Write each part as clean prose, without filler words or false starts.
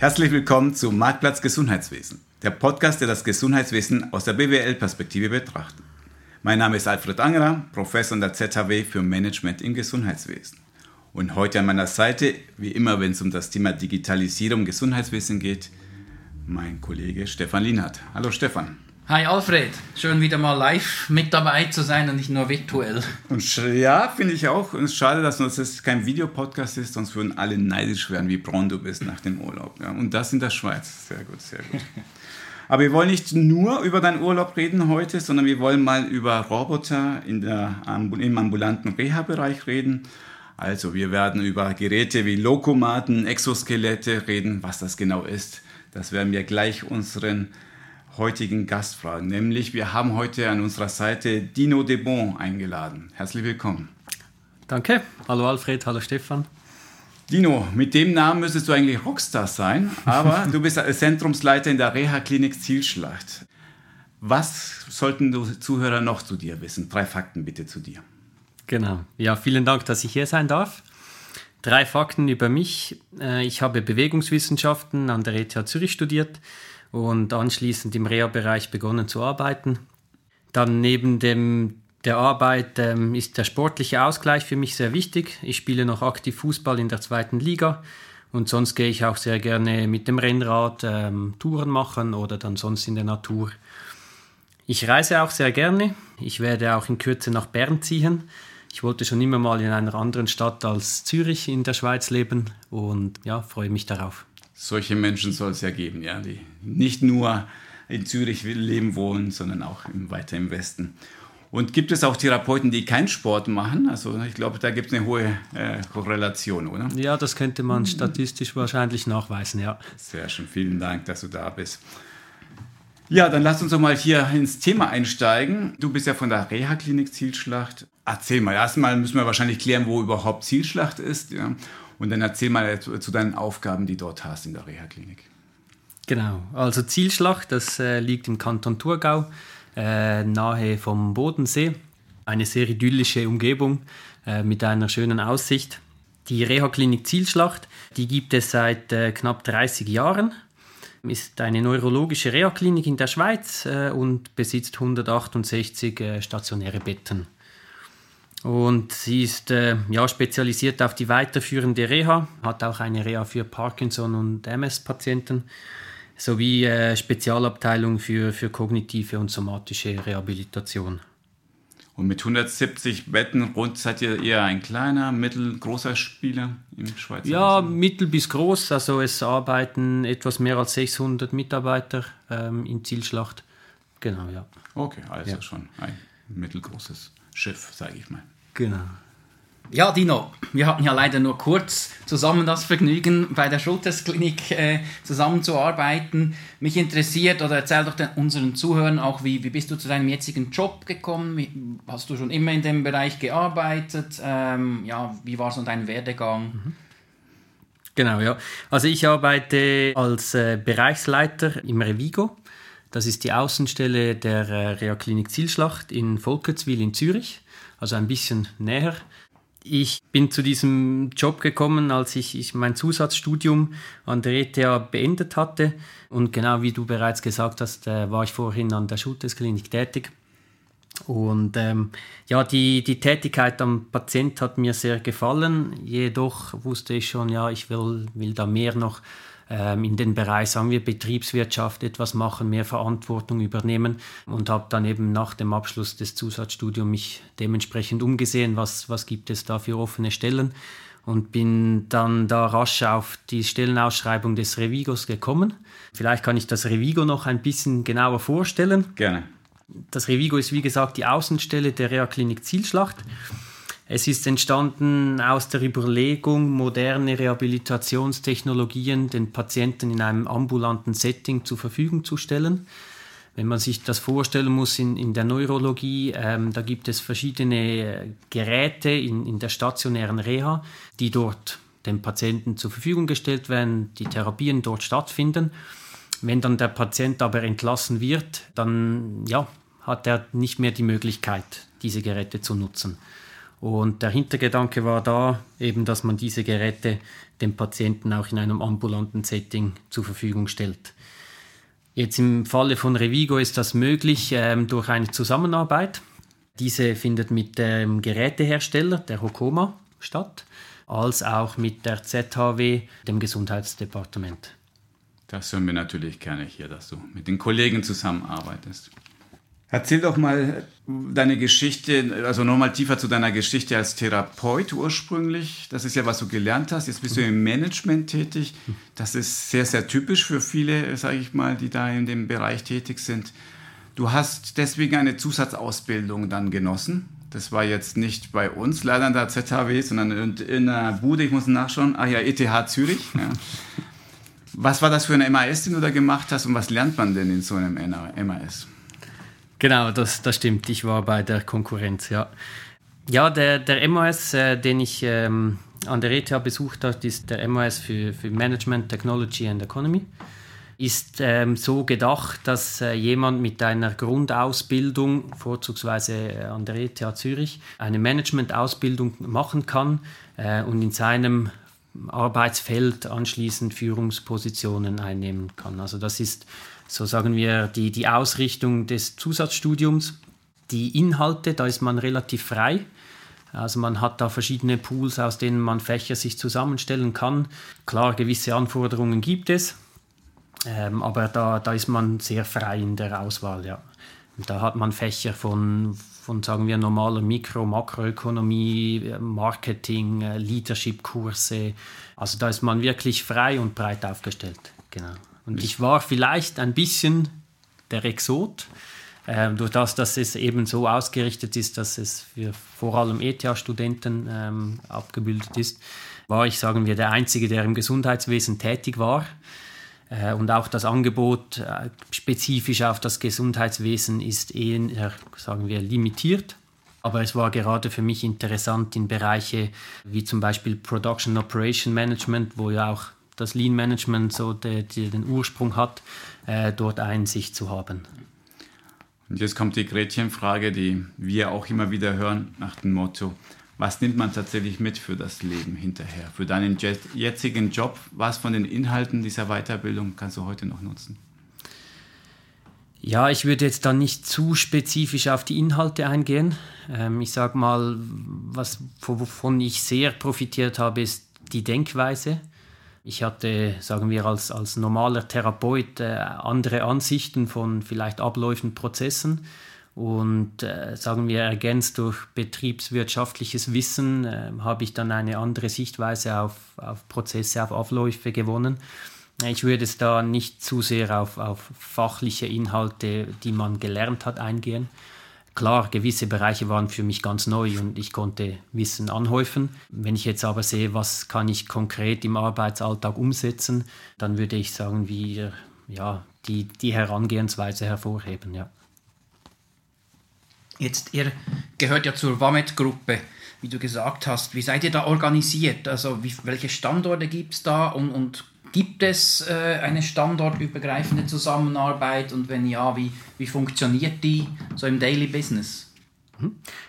Herzlich willkommen zu Marktplatz Gesundheitswesen, der Podcast, der das Gesundheitswesen aus der BWL-Perspektive betrachtet. Mein Name ist Alfred Angerer, Professor an der ZHAW für Management im Gesundheitswesen. Und heute an meiner Seite, wie immer, wenn es um das Thema Digitalisierung im Gesundheitswesen geht, mein Kollege Stefan Lienhardt. Hallo Stefan. Hi Alfred, schön wieder mal live mit dabei zu sein und nicht nur virtuell. Und ja, finde ich auch. Und es ist schade, dass das kein Videopodcast ist, sonst würden alle neidisch werden, wie braun du bist nach dem Urlaub. Ja, und das in der Schweiz. Sehr gut, sehr gut. Aber wir wollen nicht nur über deinen Urlaub reden heute, sondern wir wollen mal über Roboter im ambulanten Reha-Bereich reden. Also wir werden über Geräte wie Lokomaten, Exoskelette reden, was das genau ist. Das werden wir gleich unseren heutigen Gast fragen, nämlich wir haben heute an unserer Seite Dino Debon eingeladen. Herzlich willkommen. Danke. Hallo Alfred, hallo Stefan. Dino, mit dem Namen müsstest du eigentlich Rockstar sein, aber du bist Zentrumsleiter in der Rehaklinik Zihlschlacht. Was sollten die Zuhörer noch zu dir wissen? 3 Fakten bitte zu dir. Genau. Ja, vielen Dank, dass ich hier sein darf. 3 Fakten über mich. Ich habe Bewegungswissenschaften an der ETH Zürich studiert und anschließend im Reha-Bereich begonnen zu arbeiten. Dann neben der Arbeit ist der sportliche Ausgleich für mich sehr wichtig. Ich spiele noch aktiv Fußball in der 2. Liga und sonst gehe ich auch sehr gerne mit dem Rennrad Touren machen oder dann sonst in der Natur. Ich reise auch sehr gerne. Ich werde auch in Kürze nach Bern ziehen. Ich wollte schon immer mal in einer anderen Stadt als Zürich in der Schweiz leben und ja, freue mich darauf. Solche Menschen soll es ja geben, ja, die nicht nur in Zürich leben wollen, sondern auch weiter im Westen. Und gibt es auch Therapeuten, die keinen Sport machen? Also ich glaube, da gibt es eine hohe Korrelation, oder? Ja, das könnte man statistisch wahrscheinlich nachweisen, ja. Sehr schön, vielen Dank, dass du da bist. Ja, dann lass uns doch mal hier ins Thema einsteigen. Du bist ja von der Rehaklinik Zihlschlacht. Erzähl mal, erstmal müssen wir wahrscheinlich klären, wo überhaupt Zihlschlacht ist, ja. Und dann erzähl mal zu deinen Aufgaben, die du dort hast in der Rehaklinik. Genau, also Zihlschlacht, das liegt im Kanton Thurgau, nahe vom Bodensee. Eine sehr idyllische Umgebung mit einer schönen Aussicht. Die Rehaklinik Zihlschlacht, die gibt es seit knapp 30 Jahren. Ist eine neurologische Rehaklinik in der Schweiz und besitzt 168 stationäre Betten. Und sie ist spezialisiert auf die weiterführende Reha, hat auch eine Reha für Parkinson- und MS-Patienten sowie Spezialabteilung für kognitive und somatische Rehabilitation. Und mit 170 Betten rund seid ihr eher ein kleiner, mittelgroßer Spieler im Schweizer? Ja, mittel bis groß. Also es arbeiten etwas mehr als 600 Mitarbeiter in Zihlschlacht. Genau, ja. Okay, also ja. Schon ein mittelgroßes Schiff, sage ich mal. Genau. Ja, Dino, wir hatten ja leider nur kurz zusammen das Vergnügen, bei der Schulthess Klinik zusammenzuarbeiten. Mich interessiert, oder erzähl doch unseren Zuhörern auch, wie bist du zu deinem jetzigen Job gekommen? Hast du schon immer in dem Bereich gearbeitet? Wie war so dein Werdegang? Genau, ja. Also ich arbeite als Bereichsleiter im Revigo. Das ist die Außenstelle der Rehaklinik Zihlschlacht in Volketswil in Zürich, also ein bisschen näher. Ich bin zu diesem Job gekommen, als ich mein Zusatzstudium an der ETH beendet hatte. Und genau wie du bereits gesagt hast, war ich vorhin an der Schulthess Klinik tätig. Und die Tätigkeit am Patient hat mir sehr gefallen. Jedoch wusste ich schon, ja, ich will da mehr noch in den Bereich, sagen wir, Betriebswirtschaft etwas machen, mehr Verantwortung übernehmen und habe dann eben nach dem Abschluss des Zusatzstudiums mich dementsprechend umgesehen, was gibt es da für offene Stellen und bin dann da rasch auf die Stellenausschreibung des Revigos gekommen. Vielleicht kann ich das Revigo noch ein bisschen genauer vorstellen. Gerne. Das Revigo ist, wie gesagt, die Außenstelle der Rehaklinik Zihlschlacht. Es ist entstanden aus der Überlegung, moderne Rehabilitationstechnologien den Patienten in einem ambulanten Setting zur Verfügung zu stellen. Wenn man sich das vorstellen muss in der Neurologie, da gibt es verschiedene Geräte in der stationären Reha, die dort dem Patienten zur Verfügung gestellt werden, die Therapien dort stattfinden. Wenn dann der Patient aber entlassen wird, dann hat er nicht mehr die Möglichkeit, diese Geräte zu nutzen. Und der Hintergedanke war da, eben, dass man diese Geräte dem Patienten auch in einem ambulanten Setting zur Verfügung stellt. Jetzt im Falle von Revigo ist das möglich durch eine Zusammenarbeit. Diese findet mit dem Gerätehersteller, der Hocoma, statt, als auch mit der ZHAW, dem Gesundheitsdepartement. Das hören wir natürlich gerne hier, dass du mit den Kollegen zusammenarbeitest. Erzähl doch mal deine Geschichte, also nochmal tiefer zu deiner Geschichte als Therapeut ursprünglich. Das ist ja, was du gelernt hast. Jetzt bist du im Management tätig. Das ist sehr, sehr typisch für viele, sage ich mal, die da in dem Bereich tätig sind. Du hast deswegen eine Zusatzausbildung dann genossen. Das war jetzt nicht bei uns, leider in der ZHAW, sondern in einer Bude, ich muss nachschauen. Ah ja, ETH Zürich. Ja. Was war das für ein MAS, den du da gemacht hast und was lernt man denn in so einem MAS? Genau, das stimmt. Ich war bei der Konkurrenz, ja. Ja, der MAS, den ich an der ETH besucht habe, ist der MAS für Management Technology and Economy. Ist so gedacht, dass jemand mit einer Grundausbildung, vorzugsweise an der ETH Zürich, eine Managementausbildung machen kann und in seinem Arbeitsfeld anschließend Führungspositionen einnehmen kann. Also das ist, so sagen wir, die Ausrichtung des Zusatzstudiums. Die Inhalte, da ist man relativ frei. Also man hat da verschiedene Pools, aus denen man Fächer sich zusammenstellen kann. Klar, gewisse Anforderungen gibt es, aber da ist man sehr frei in der Auswahl. Ja. Und da hat man Fächer von sagen wir, normaler Mikro-, Makroökonomie, Marketing, Leadership-Kurse. Also da ist man wirklich frei und breit aufgestellt. Genau. Und ich war vielleicht ein bisschen der Exot, durch das, dass es eben so ausgerichtet ist, dass es für vor allem ETH-Studenten abgebildet ist, war ich, sagen wir, der Einzige, der im Gesundheitswesen tätig war. Und auch das Angebot spezifisch auf das Gesundheitswesen ist eher, sagen wir, limitiert. Aber es war gerade für mich interessant in Bereiche wie zum Beispiel Production Operation Management, wo ja auch das Lean Management so den Ursprung hat, dort Einsicht zu haben. Und jetzt kommt die Gretchenfrage, die wir auch immer wieder hören, nach dem Motto: Was nimmt man tatsächlich mit für das Leben hinterher? Für deinen jetzigen Job, was von den Inhalten dieser Weiterbildung kannst du heute noch nutzen? Ja, ich würde jetzt da nicht zu spezifisch auf die Inhalte eingehen. Ich sage mal, wovon ich sehr profitiert habe, ist die Denkweise. Ich hatte, sagen wir, als normaler Therapeut andere Ansichten von vielleicht Abläufen, Prozessen und, sagen wir, ergänzt durch betriebswirtschaftliches Wissen habe ich dann eine andere Sichtweise auf Prozesse, auf Abläufe gewonnen. Ich würde es da nicht zu sehr auf fachliche Inhalte, die man gelernt hat, eingehen. Klar, gewisse Bereiche waren für mich ganz neu und ich konnte Wissen anhäufen. Wenn ich jetzt aber sehe, was kann ich konkret im Arbeitsalltag umsetzen, dann würde ich sagen, wir, ja, die Herangehensweise hervorheben. Ja. Jetzt, ihr gehört ja zur Wamed-Gruppe, wie du gesagt hast. Wie seid ihr da organisiert? Also welche Standorte gibt es da und gibt es eine standortübergreifende Zusammenarbeit und wenn ja, wie funktioniert die so im Daily Business?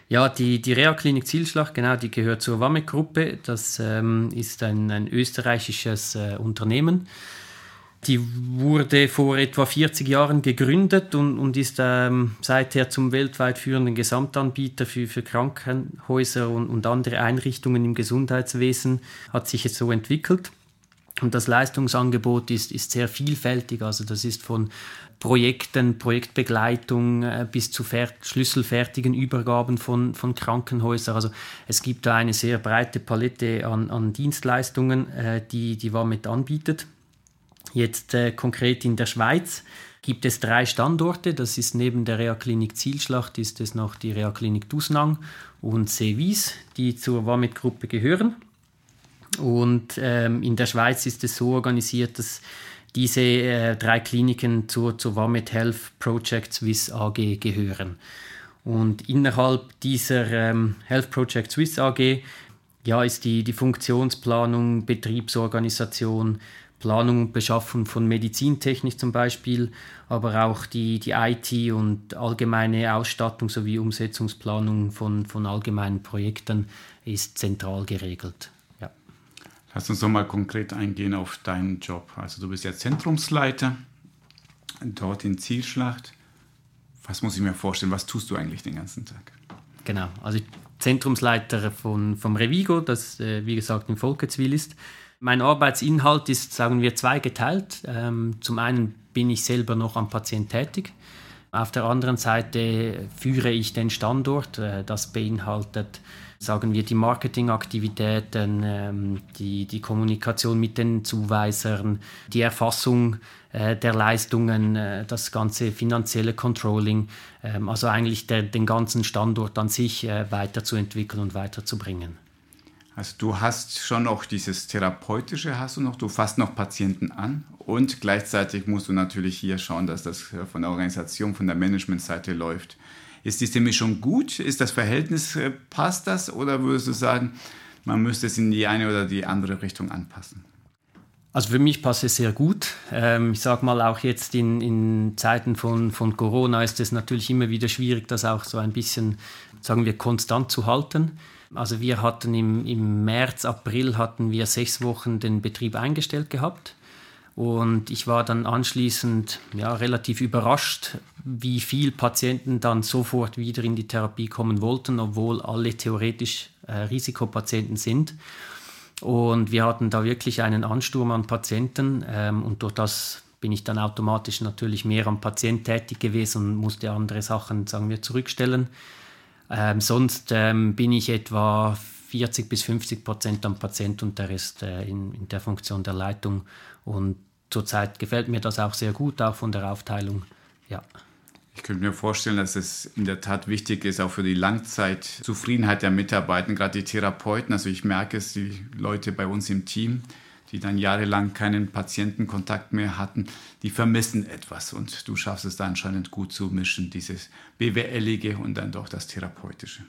Ja, die Rehaklinik Zihlschlacht, genau, die gehört zur Wamed-Gruppe. Das ist ein österreichisches Unternehmen. Die wurde vor etwa 40 Jahren gegründet und ist seither zum weltweit führenden Gesamtanbieter für Krankenhäuser und andere Einrichtungen im Gesundheitswesen, hat sich jetzt so entwickelt. Und das Leistungsangebot ist sehr vielfältig, also das ist von Projekten, Projektbegleitung bis zu schlüsselfertigen Übergaben von Krankenhäusern. Also es gibt da eine sehr breite Palette an Dienstleistungen, die Wamed anbietet. Jetzt konkret in der Schweiz gibt es 3 Standorte, das ist neben der Rehaklinik Zihlschlacht ist es noch die Rehaklinik Dusnang und Seewis, die zur Wamed-Gruppe gehören. Und in der Schweiz ist es so organisiert, dass diese 3 Kliniken zur Vamed Health Project Swiss AG gehören. Und innerhalb dieser Health Project Swiss AG, ja, ist die Funktionsplanung, Betriebsorganisation, Planung und Beschaffung von Medizintechnik zum Beispiel, aber auch die IT und allgemeine Ausstattung sowie Umsetzungsplanung von allgemeinen Projekten ist zentral geregelt. Ja. Lass uns nochmal konkret eingehen auf deinen Job. Also du bist ja Zentrumsleiter dort in Zihlschlacht. Was muss ich mir vorstellen? Was tust du eigentlich den ganzen Tag? Genau, also Zentrumsleiter vom Revigo, das wie gesagt in Volketswil ist. Mein Arbeitsinhalt ist, sagen wir, zweigeteilt. Zum einen bin ich selber noch am Patient tätig. Auf der anderen Seite führe ich den Standort. Das beinhaltet, sagen wir, die Marketingaktivitäten, die Kommunikation mit den Zuweisern, die Erfassung der Leistungen, das ganze finanzielle Controlling. Also eigentlich den ganzen Standort an sich weiterzuentwickeln und weiterzubringen. Also du hast schon noch dieses Therapeutische, du fasst noch Patienten an und gleichzeitig musst du natürlich hier schauen, dass das von der Organisation, von der Managementseite läuft. Ist diese Mischung gut? Ist das Verhältnis, passt das? Oder würdest du sagen, man müsste es in die eine oder die andere Richtung anpassen? Also für mich passt es sehr gut. Ich sage mal, auch jetzt in Zeiten von Corona ist es natürlich immer wieder schwierig, das auch so ein bisschen, sagen wir, konstant zu halten. Also wir hatten im März, April hatten wir 6 Wochen den Betrieb eingestellt gehabt und ich war dann anschließend relativ überrascht, wie viele Patienten dann sofort wieder in die Therapie kommen wollten, obwohl alle theoretisch Risikopatienten sind. Und wir hatten da wirklich einen Ansturm an Patienten und durch das bin ich dann automatisch natürlich mehr am Patient tätig gewesen und musste andere Sachen, sagen wir, zurückstellen. Sonst bin ich etwa 40-50% am Patient und der Rest in der Funktion der Leitung. Und zurzeit gefällt mir das auch sehr gut, auch von der Aufteilung. Ja. Ich könnte mir vorstellen, dass es in der Tat wichtig ist, auch für die Langzeitzufriedenheit der Mitarbeiter, gerade die Therapeuten. Also ich merke es, die Leute bei uns im Team, die dann jahrelang keinen Patientenkontakt mehr hatten, die vermissen etwas. Und du schaffst es da anscheinend gut zu mischen, dieses BWLige und dann doch das Therapeutische.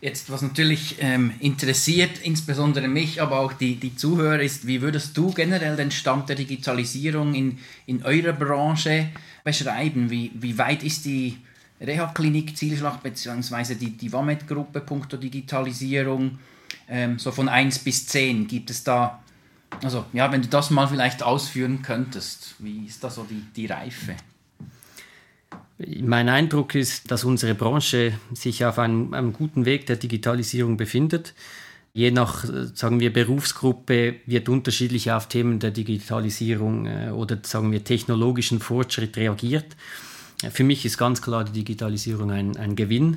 Jetzt, was natürlich interessiert, insbesondere mich, aber auch die Zuhörer, ist, wie würdest du generell den Stand der Digitalisierung in eurer Branche beschreiben? Wie weit ist die Rehaklinik Zihlschlacht bzw. die Wamed-Gruppe punkto Digitalisierung? So von 1-10 gibt es da, also ja, wenn du das mal vielleicht ausführen könntest, wie ist da so die Reife? Mein Eindruck ist, dass unsere Branche sich auf einem guten Weg der Digitalisierung befindet. Je nach, sagen wir, Berufsgruppe wird unterschiedlich auf Themen der Digitalisierung oder, sagen wir, technologischen Fortschritt reagiert. Für mich ist ganz klar die Digitalisierung ein Gewinn.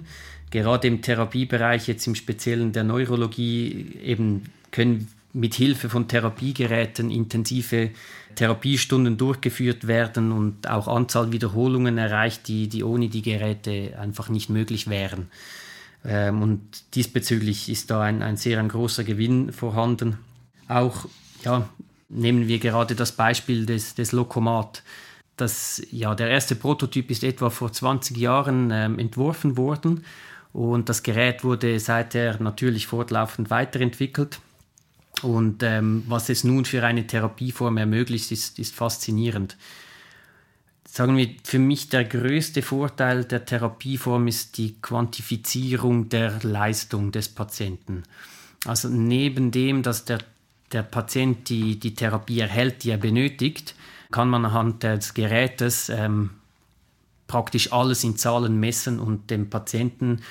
Gerade im Therapiebereich, jetzt im Speziellen der Neurologie, eben können mit Hilfe von Therapiegeräten intensive Therapiestunden durchgeführt werden und auch Anzahl Wiederholungen erreicht, die ohne die Geräte einfach nicht möglich wären. Und diesbezüglich ist da ein großer Gewinn vorhanden. Auch nehmen wir gerade das Beispiel des Lokomat. Der erste Prototyp ist etwa vor 20 Jahren entworfen worden und das Gerät wurde seither natürlich fortlaufend weiterentwickelt. Und was es nun für eine Therapieform ermöglicht, ist faszinierend. Sagen wir, für mich der größte Vorteil der Therapieform ist die Quantifizierung der Leistung des Patienten. Also neben dem, dass der Patient die Therapie erhält, die er benötigt, kann man anhand des Gerätes praktisch alles in Zahlen messen und dem Patienten,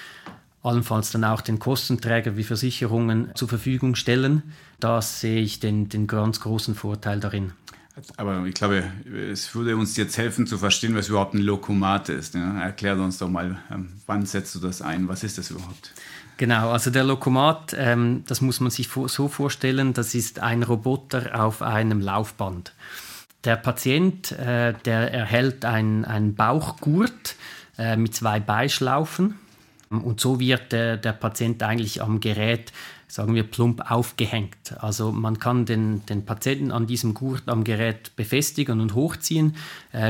allenfalls dann auch den Kostenträger wie Versicherungen, zur Verfügung stellen. Da sehe ich den ganz großen Vorteil darin. Aber ich glaube, es würde uns jetzt helfen zu verstehen, was überhaupt ein Lokomat ist. Ne? Erklär uns doch mal, wann setzt du das ein? Was ist das überhaupt? Genau, also der Lokomat, das muss man sich so vorstellen, das ist ein Roboter auf einem Laufband. Der Patient, der erhält einen Bauchgurt mit 2 Beischlaufen und so wird der Patient eigentlich am Gerät, sagen wir, plump aufgehängt. Also man kann den Patienten an diesem Gurt am Gerät befestigen und hochziehen,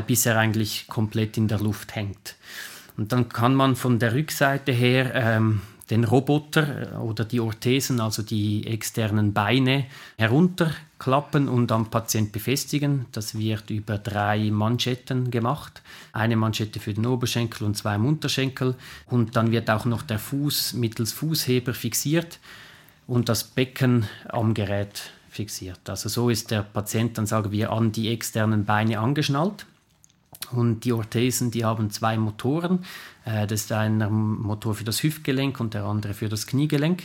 bis er eigentlich komplett in der Luft hängt. Und dann kann man von der Rückseite her den Roboter oder die Orthesen, also die externen Beine, herunterklappen und am Patient befestigen. Das wird über 3 Manschetten gemacht. Eine Manschette für den Oberschenkel und 2 im Unterschenkel. Und dann wird auch noch der Fuß mittels Fußheber fixiert und das Becken am Gerät fixiert. Also so ist der Patient dann, sagen wir, an die externen Beine angeschnallt. Und die Orthesen, die haben 2 Motoren. Das ist ein Motor für das Hüftgelenk und der andere für das Kniegelenk.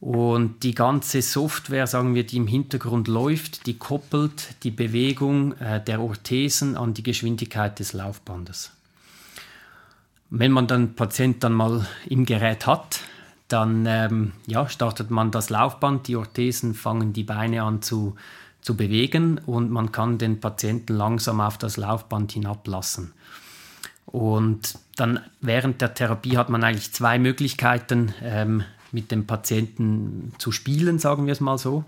Und die ganze Software, sagen wir, die im Hintergrund läuft, die koppelt die Bewegung der Orthesen an die Geschwindigkeit des Laufbandes. Wenn man den Patient dann mal im Gerät hat, dann startet man das Laufband, die Orthesen fangen die Beine an zu bewegen und man kann den Patienten langsam auf das Laufband hinablassen. Und dann während der Therapie hat man eigentlich 2 Möglichkeiten, mit dem Patienten zu spielen, sagen wir es mal so.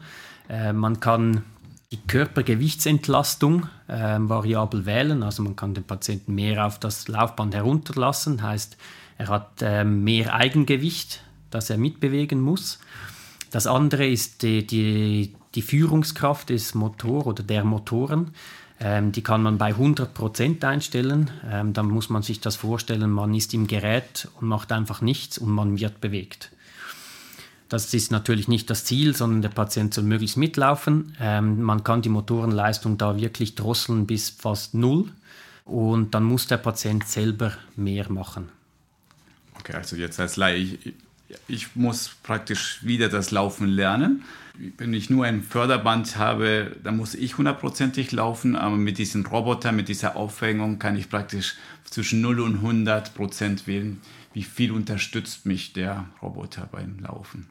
Man kann die Körpergewichtsentlastung variabel wählen, also man kann den Patienten mehr auf das Laufband herunterlassen, heißt, er hat mehr Eigengewicht, das er mitbewegen muss. Das andere ist die Führungskraft des Motors oder der Motoren, die kann man bei 100% einstellen. Dann muss man sich das vorstellen, man ist im Gerät und macht einfach nichts und man wird bewegt. Das ist natürlich nicht das Ziel, sondern der Patient soll möglichst mitlaufen. Man kann die Motorenleistung da wirklich drosseln bis fast 0 und dann muss der Patient selber mehr machen. Okay, also jetzt als Laie, ich muss praktisch wieder das Laufen lernen. Wenn ich nur ein Förderband habe, dann muss ich 100%ig laufen, aber mit diesem Roboter, mit dieser Aufhängung kann ich praktisch zwischen 0 und 100% wählen, wie viel unterstützt mich der Roboter beim Laufen.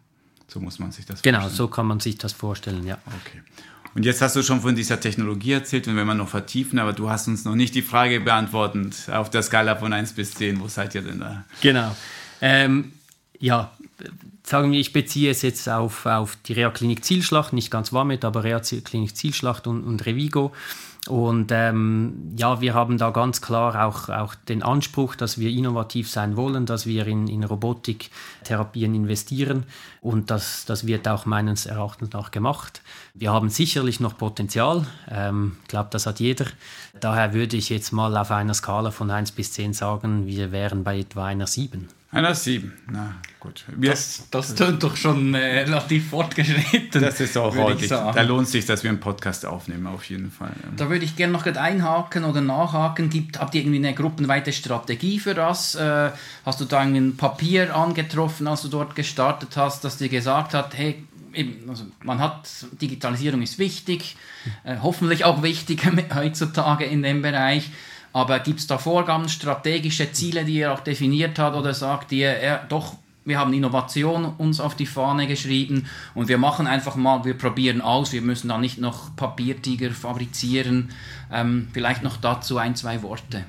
So muss man sich das vorstellen. Genau, so kann man sich das vorstellen, ja. Okay. Und jetzt hast du schon von dieser Technologie erzählt und wenn wir noch vertiefen, aber du hast uns noch nicht die Frage beantwortet auf der Skala von 1 bis 10, wo seid ihr denn da? Genau. Sagen wir, ich beziehe es jetzt auf die Rehaklinik Zihlschlacht, nicht ganz Wamed, aber Rehaklinik Zihlschlacht und Revigo. Und wir haben da ganz klar auch den Anspruch, dass wir innovativ sein wollen, dass wir in Robotiktherapien investieren und das wird auch meines Erachtens nach gemacht. Wir haben sicherlich noch Potenzial, ich glaube, das hat jeder. Daher würde ich jetzt mal auf einer Skala von 1 bis 10 sagen, wir wären bei etwa einer 7. Einer 7, na gut. Das tönt doch schon relativ fortgeschritten. Das ist auch ordentlich. Da lohnt sich, dass wir einen Podcast aufnehmen, auf jeden Fall. Da würde ich gerne noch einhaken oder nachhaken. Habt ihr irgendwie eine gruppenweite Strategie für das? Hast du da ein Papier angetroffen, als du dort gestartet hast, das dir gesagt hat, hey, Digitalisierung ist wichtig, hoffentlich auch wichtig heutzutage in dem Bereich. Aber gibt es da Vorgaben, strategische Ziele, die ihr auch definiert habt? Oder sagt ihr, wir haben Innovation uns auf die Fahne geschrieben und wir machen einfach mal, wir probieren aus, wir müssen da nicht noch Papiertiger fabrizieren. Vielleicht noch dazu 1, 2 Worte.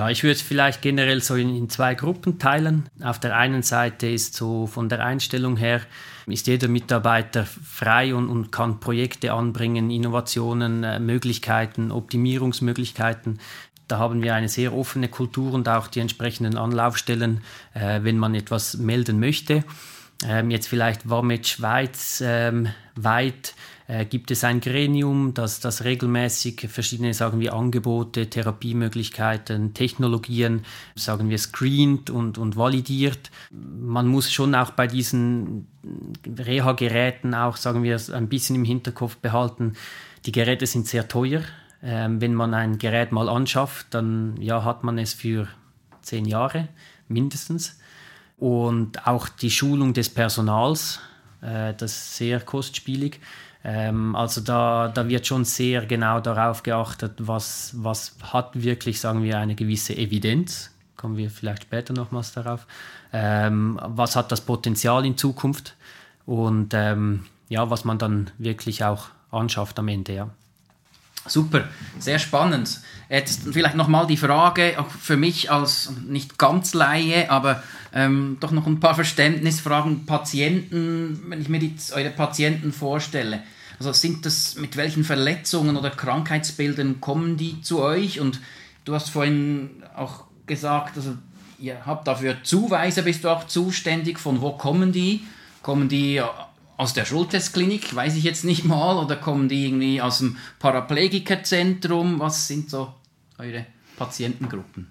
Ich würde es vielleicht generell so in 2 Gruppen teilen. Auf der einen Seite ist so von der Einstellung her, ist jeder Mitarbeiter frei und kann Projekte anbringen, Innovationen, Möglichkeiten, Optimierungsmöglichkeiten. Da haben wir eine sehr offene Kultur und auch die entsprechenden Anlaufstellen, wenn man etwas melden möchte. Jetzt vielleicht Wamed Schweiz weit gibt es ein Gremium, das regelmäßig verschiedene, sagen wir, Angebote, Therapiemöglichkeiten, Technologien, sagen wir, screent und validiert. Man muss schon auch bei diesen Reha-Geräten auch, sagen wir, ein bisschen im Hinterkopf behalten, die Geräte sind sehr teuer. Wenn man ein Gerät mal anschafft, dann hat man es für 10 Jahre mindestens. Und auch die Schulung des Personals, das ist sehr kostspielig. Also da wird schon sehr genau darauf geachtet, was hat wirklich, sagen wir, eine gewisse Evidenz, kommen wir vielleicht später nochmals darauf, was hat das Potenzial in Zukunft und was man dann wirklich auch anschafft am Ende, ja. Super, sehr spannend. Jetzt vielleicht nochmal die Frage, auch für mich als nicht ganz Laie, aber doch noch ein paar Verständnisfragen. Patienten, wenn ich mir jetzt eure Patienten vorstelle, also mit welchen Verletzungen oder Krankheitsbildern kommen die zu euch? Und du hast vorhin auch gesagt, also Ihr habt dafür Zuweise, bist du auch zuständig, von wo kommen die? Kommen die aus der Schulthess Klinik, weiß ich jetzt nicht mal, oder kommen die irgendwie aus dem Paraplegikerzentrum? Was sind so eure Patientengruppen?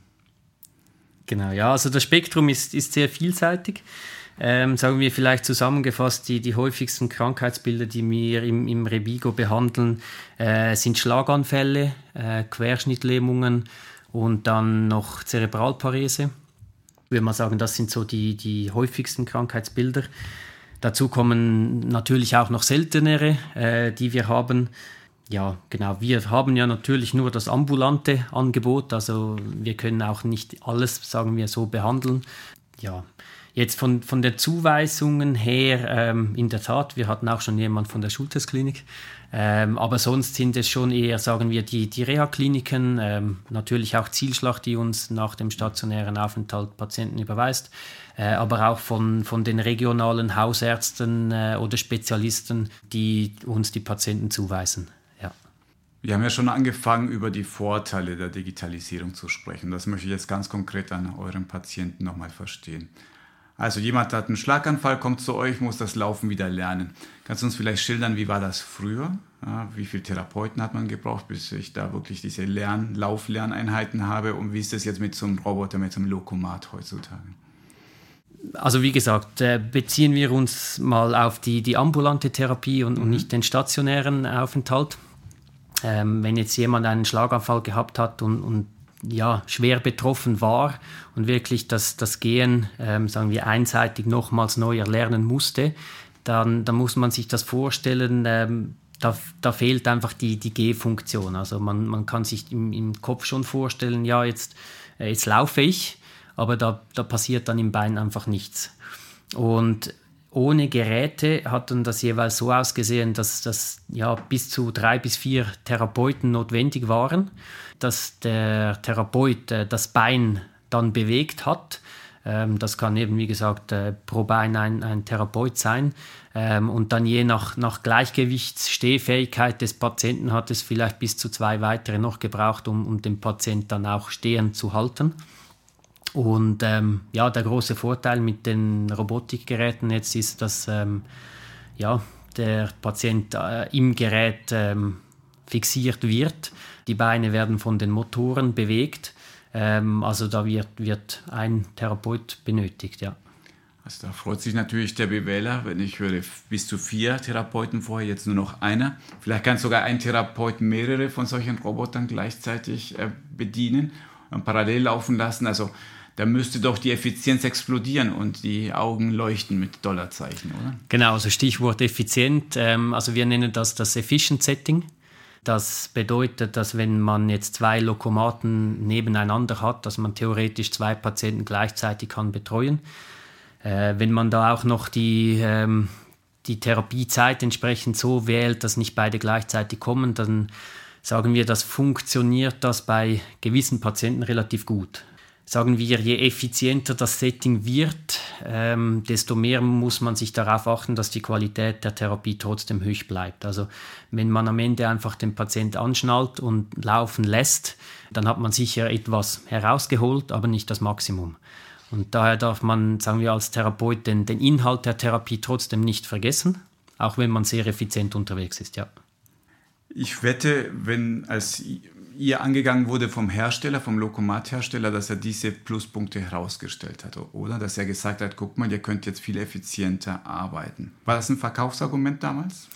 Genau, ja, also das Spektrum ist sehr vielseitig. Sagen wir vielleicht zusammengefasst, die häufigsten Krankheitsbilder, die wir im Revigo behandeln, sind Schlaganfälle, Querschnittlähmungen und dann noch Zerebralparese. Ich würde mal sagen, das sind so die häufigsten Krankheitsbilder. Dazu kommen natürlich auch noch seltenere, die wir haben. Ja, genau. Wir haben ja natürlich nur das ambulante Angebot, also wir können auch nicht alles, sagen wir so, behandeln. Ja, jetzt von der Zuweisungen her, in der Tat, wir hatten auch schon jemanden von der Schulthess Klinik, aber sonst sind es schon eher, sagen wir, die Reha-Kliniken, natürlich auch Zihlschlacht, die uns nach dem stationären Aufenthalt Patienten überweist, aber auch von den regionalen Hausärzten oder Spezialisten, die uns die Patienten zuweisen. Wir haben ja schon angefangen, über die Vorteile der Digitalisierung zu sprechen. Das möchte ich jetzt ganz konkret an euren Patienten nochmal verstehen. Also jemand hat einen Schlaganfall, kommt zu euch, muss das Laufen wieder lernen. Kannst du uns vielleicht schildern, wie war das früher? Ja, wie viele Therapeuten hat man gebraucht, bis ich da wirklich diese Lauf-Lerneinheiten habe? Und wie ist das jetzt mit so einem Roboter, mit so einem Lokomat heutzutage? Also wie gesagt, beziehen wir uns mal auf die ambulante Therapie und nicht den stationären Aufenthalt. Wenn jetzt jemand einen Schlaganfall gehabt hat und ja, schwer betroffen war und wirklich das Gehen, sagen wir, einseitig nochmals neu erlernen musste, dann muss man sich das vorstellen, da fehlt einfach die Gehfunktion. Also man kann sich im Kopf schon vorstellen, ja, jetzt laufe ich, aber da passiert dann im Bein einfach nichts. Und ohne Geräte hat dann das jeweils so ausgesehen, dass das ja bis zu 3 bis 4 Therapeuten notwendig waren, dass der Therapeut das Bein dann bewegt hat. Das kann eben, wie gesagt, pro Bein ein Therapeut sein. Und dann je nach Gleichgewichtsstehfähigkeit des Patienten hat es vielleicht bis zu 2 weitere noch gebraucht, um den Patienten dann auch stehen zu halten. Und ja, der große Vorteil mit den Robotikgeräten jetzt ist, dass ja, der Patient im Gerät fixiert wird. Die Beine werden von den Motoren bewegt. Also da wird ein Therapeut benötigt, ja. Also da freut sich natürlich der BWLer, wenn ich höre, bis zu 4 Therapeuten vorher, jetzt nur noch einer. Vielleicht kann sogar ein Therapeut mehrere von solchen Robotern gleichzeitig bedienen und parallel laufen lassen. Also da müsste doch die Effizienz explodieren und die Augen leuchten mit $, oder? Genau, also Stichwort effizient. Also wir nennen das Efficient Setting. Das bedeutet, dass wenn man jetzt 2 Lokomaten nebeneinander hat, dass man theoretisch 2 Patienten gleichzeitig kann betreuen. Wenn man da auch noch die Therapiezeit entsprechend so wählt, dass nicht beide gleichzeitig kommen, dann sagen wir, das funktioniert das bei gewissen Patienten relativ gut. Sagen wir, je effizienter das Setting wird, desto mehr muss man sich darauf achten, dass die Qualität der Therapie trotzdem hoch bleibt. Also wenn man am Ende einfach den Patienten anschnallt und laufen lässt, dann hat man sicher etwas herausgeholt, aber nicht das Maximum. Und daher darf man, sagen wir, als Therapeut den Inhalt der Therapie trotzdem nicht vergessen, auch wenn man sehr effizient unterwegs ist, ja. Ich wette, wenn als ihr angegangen wurde vom Hersteller, vom Lokomat-Hersteller, dass er diese Pluspunkte herausgestellt hat, oder? Dass er gesagt hat, guck mal, ihr könnt jetzt viel effizienter arbeiten. War das ein Verkaufsargument damals?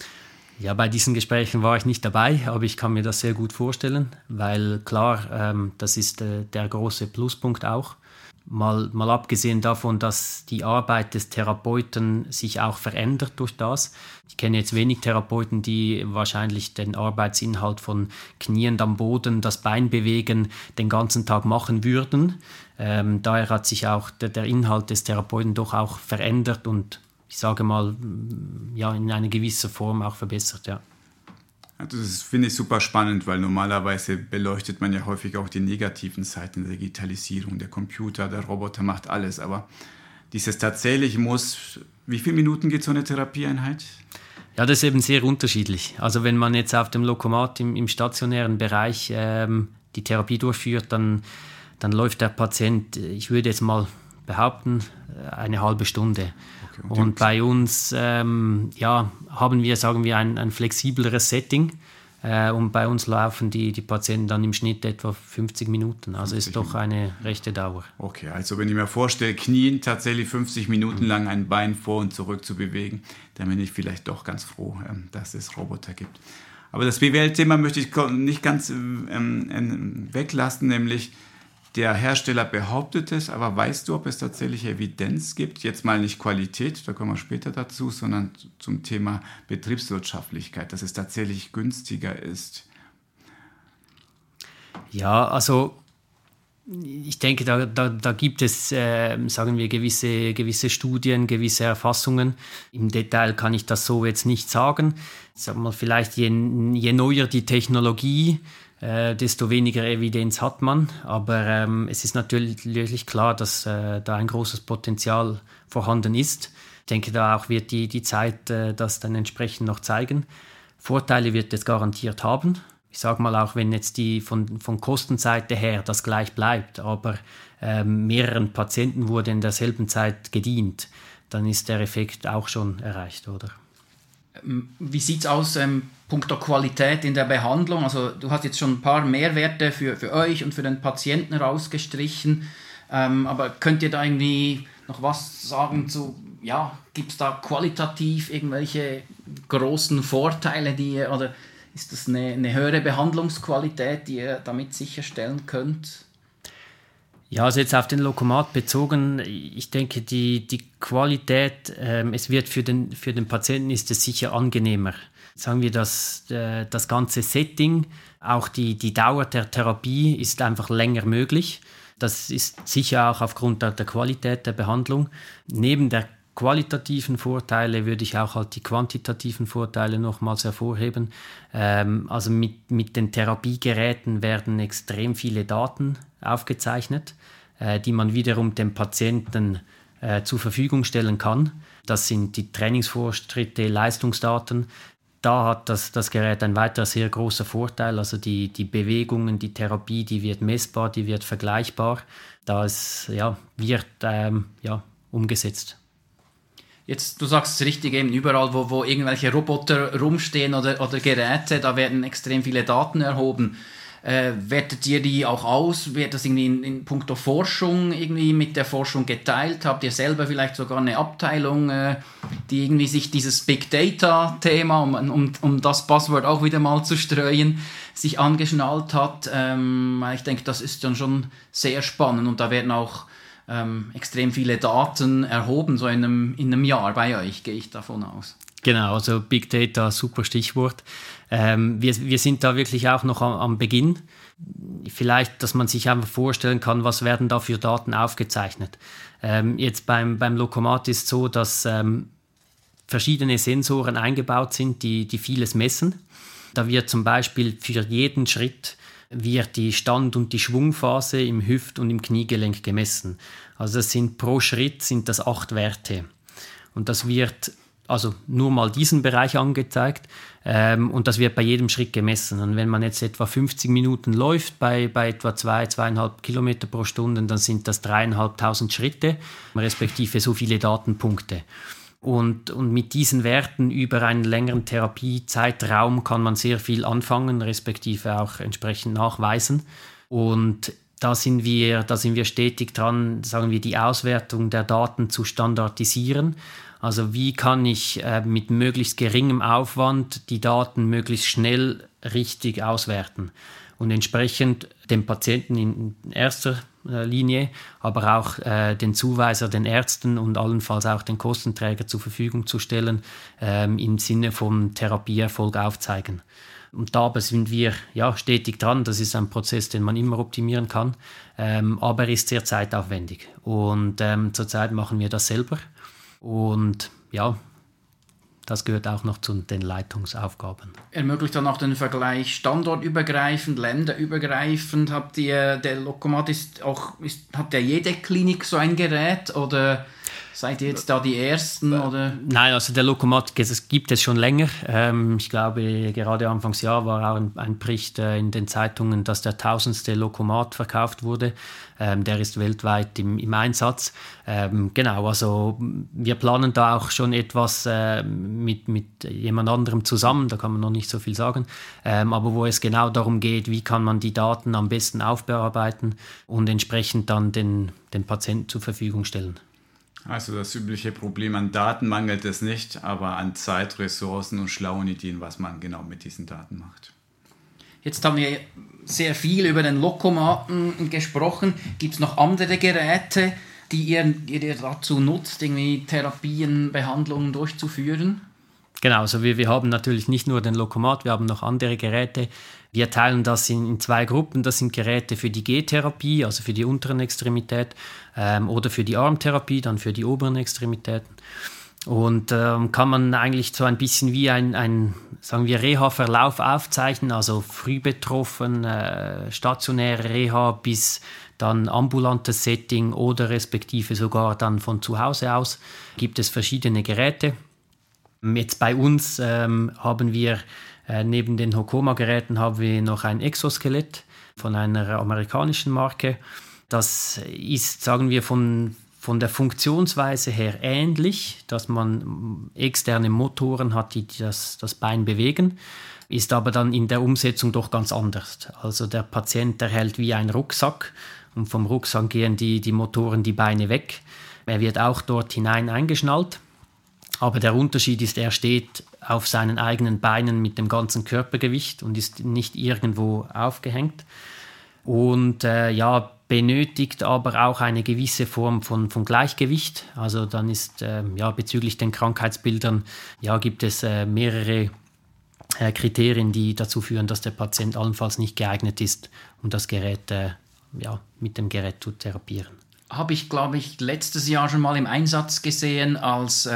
Ja, bei diesen Gesprächen war ich nicht dabei, aber ich kann mir das sehr gut vorstellen, weil klar, das ist der große Pluspunkt auch. Mal abgesehen davon, dass die Arbeit des Therapeuten sich auch verändert durch das. Ich kenne jetzt wenig Therapeuten, die wahrscheinlich den Arbeitsinhalt von kniend am Boden, das Bein bewegen, den ganzen Tag machen würden. Daher hat sich auch der Inhalt des Therapeuten doch auch verändert und ich sage mal, ja, in einer gewissen Form auch verbessert, ja. Also das finde ich super spannend, weil normalerweise beleuchtet man ja häufig auch die negativen Seiten der Digitalisierung. Der Computer, der Roboter macht alles, aber dieses tatsächlich muss, wie viele Minuten geht so eine Therapieeinheit? Ja, das ist eben sehr unterschiedlich. Also wenn man jetzt auf dem Lokomat im stationären Bereich die Therapie durchführt, dann dann läuft der Patient, ich würde jetzt mal behaupten, eine halbe Stunde. Okay, und bei uns haben wir, sagen wir, ein flexibleres Setting. Und bei uns laufen die Patienten dann im Schnitt etwa 50 Minuten. Also ist doch eine rechte Dauer. Okay, also wenn ich mir vorstelle, knien tatsächlich 50 Minuten lang ein Bein vor und zurück zu bewegen, dann bin ich vielleicht doch ganz froh, dass es Roboter gibt. Aber das BWL-Thema möchte ich nicht ganz weglassen, nämlich der Hersteller behauptet es, aber weißt du, ob es tatsächlich Evidenz gibt? Jetzt mal nicht Qualität, da kommen wir später dazu, sondern zum Thema Betriebswirtschaftlichkeit, dass es tatsächlich günstiger ist. Ja, also ich denke, da gibt es, sagen wir, gewisse Studien, gewisse Erfassungen. Im Detail kann ich das so jetzt nicht sagen. Ich sag mal, vielleicht je neuer die Technologie, desto weniger Evidenz hat man. Aber es ist natürlich klar, dass da ein großes Potenzial vorhanden ist. Ich denke, da auch wird die Zeit das dann entsprechend noch zeigen. Vorteile wird es garantiert haben. Ich sage mal, auch wenn jetzt die von Kostenseite her das gleich bleibt, aber mehreren Patienten wurde in derselben Zeit gedient, dann ist der Effekt auch schon erreicht, oder? Wie sieht es aus punkto Qualität in der Behandlung? Also du hast jetzt schon ein paar Mehrwerte für euch und für den Patienten rausgestrichen, aber könnt ihr da irgendwie noch was sagen zu, gibt es da qualitativ irgendwelche großen Vorteile, oder ist das eine höhere Behandlungsqualität, die ihr damit sicherstellen könnt? Ja, also jetzt auf den Lokomat bezogen, ich denke, die Qualität, es wird für den Patienten ist es sicher angenehmer. Sagen wir, dass das ganze Setting, auch die Dauer der Therapie ist einfach länger möglich. Das ist sicher auch aufgrund der Qualität der Behandlung. Neben der qualitativen Vorteile würde ich auch halt die quantitativen Vorteile nochmals hervorheben. Also mit den Therapiegeräten werden extrem viele Daten aufgezeichnet, die man wiederum dem Patienten zur Verfügung stellen kann. Das sind die Trainingsfortschritte, Leistungsdaten. Da hat das Gerät ein weiterer sehr großer Vorteil. Also die Bewegungen, die Therapie, die wird messbar, die wird vergleichbar. Das wird umgesetzt. Jetzt, du sagst es richtig, eben überall, wo irgendwelche Roboter rumstehen oder Geräte, da werden extrem viele Daten erhoben. Wertet ihr die auch aus? Wird das irgendwie in puncto Forschung irgendwie mit der Forschung geteilt? Habt ihr selber vielleicht sogar eine Abteilung, die irgendwie sich dieses Big Data-Thema, um das Buzzword auch wieder mal zu streuen, sich angeschnallt hat? Ich denke, das ist dann schon sehr spannend und da werden auch extrem viele Daten erhoben, so in einem Jahr bei euch, gehe ich davon aus. Genau, also Big Data, super Stichwort. Wir sind da wirklich auch noch am Beginn. Vielleicht, dass man sich einfach vorstellen kann, was werden da für Daten aufgezeichnet. Jetzt beim Lokomat ist es so, dass verschiedene Sensoren eingebaut sind, die vieles messen. Da wird zum Beispiel für jeden Schritt wird die Stand- und die Schwungphase im Hüft- und im Kniegelenk gemessen. Also das sind pro Schritt 8 Werte. Und das wird also nur mal diesen Bereich angezeigt und das wird bei jedem Schritt gemessen. Und wenn man jetzt etwa 50 Minuten läuft, bei etwa 2,5 Kilometer pro Stunde, dann sind das 3.500 Schritte, respektive so viele Datenpunkte. Und mit diesen Werten über einen längeren Therapiezeitraum kann man sehr viel anfangen, respektive auch entsprechend nachweisen. Und da sind wir stetig dran, sagen wir, die Auswertung der Daten zu standardisieren. Also wie kann ich mit möglichst geringem Aufwand die Daten möglichst schnell richtig auswerten und entsprechend dem Patienten in erster Linie, aber auch den Zuweiser, den Ärzten und allenfalls auch den Kostenträger zur Verfügung zu stellen, im Sinne von Therapieerfolg aufzeigen. Und dabei sind wir stetig dran. Das ist ein Prozess, den man immer optimieren kann, aber ist sehr zeitaufwendig. Und zurzeit machen wir das selber. Und das gehört auch noch zu den Leitungsaufgaben. Ermöglicht dann auch den Vergleich standortübergreifend, länderübergreifend. Habt ihr, der Lokomat hat ja jede Klinik so ein Gerät oder Seid ihr jetzt da die Ersten? Oder? Nein, also der Lokomat gibt es schon länger. Ich glaube, gerade Anfangsjahr war auch ein Bericht in den Zeitungen, dass der 1000. Lokomat verkauft wurde. Der ist weltweit im Einsatz. Genau, also wir planen da auch schon etwas mit jemand anderem zusammen, da kann man noch nicht so viel sagen, aber wo es genau darum geht, wie kann man die Daten am besten aufbearbeiten und entsprechend dann den Patienten zur Verfügung stellen. Also das übliche Problem, an Daten mangelt es nicht, aber an Zeit, Ressourcen und schlauen Ideen, was man genau mit diesen Daten macht. Jetzt haben wir sehr viel über den Lokomaten gesprochen. Gibt es noch andere Geräte, die ihr dazu nutzt, irgendwie Therapien, Behandlungen durchzuführen? Genau, also wir haben natürlich nicht nur den Lokomat, wir haben noch andere Geräte. Wir teilen das in zwei Gruppen. Das sind Geräte für die G-Therapie, also für die unteren Extremitäten, oder für die Armtherapie, dann für die oberen Extremitäten. Und kann man eigentlich so ein bisschen wie ein sagen wir, Reha-Verlauf aufzeichnen, also früh betroffen, stationäre Reha bis dann ambulantes Setting oder respektive sogar dann von zu Hause aus gibt es verschiedene Geräte. Jetzt bei uns haben wir neben den Hocoma-Geräten haben wir noch ein Exoskelett von einer amerikanischen Marke. Das ist, sagen wir, von der Funktionsweise her ähnlich, dass man externe Motoren hat, die das Bein bewegen, ist aber dann in der Umsetzung doch ganz anders. Also der Patient erhält wie einen Rucksack und vom Rucksack gehen die Motoren die Beine weg. Er wird auch dort hinein eingeschnallt. Aber der Unterschied ist, er steht auf seinen eigenen Beinen mit dem ganzen Körpergewicht und ist nicht irgendwo aufgehängt. Und benötigt aber auch eine gewisse Form von Gleichgewicht. Also dann ist bezüglich den Krankheitsbildern gibt es mehrere Kriterien, die dazu führen, dass der Patient allenfalls nicht geeignet ist, um das Gerät mit dem Gerät zu therapieren. Habe ich, glaube ich, letztes Jahr schon mal im Einsatz gesehen, als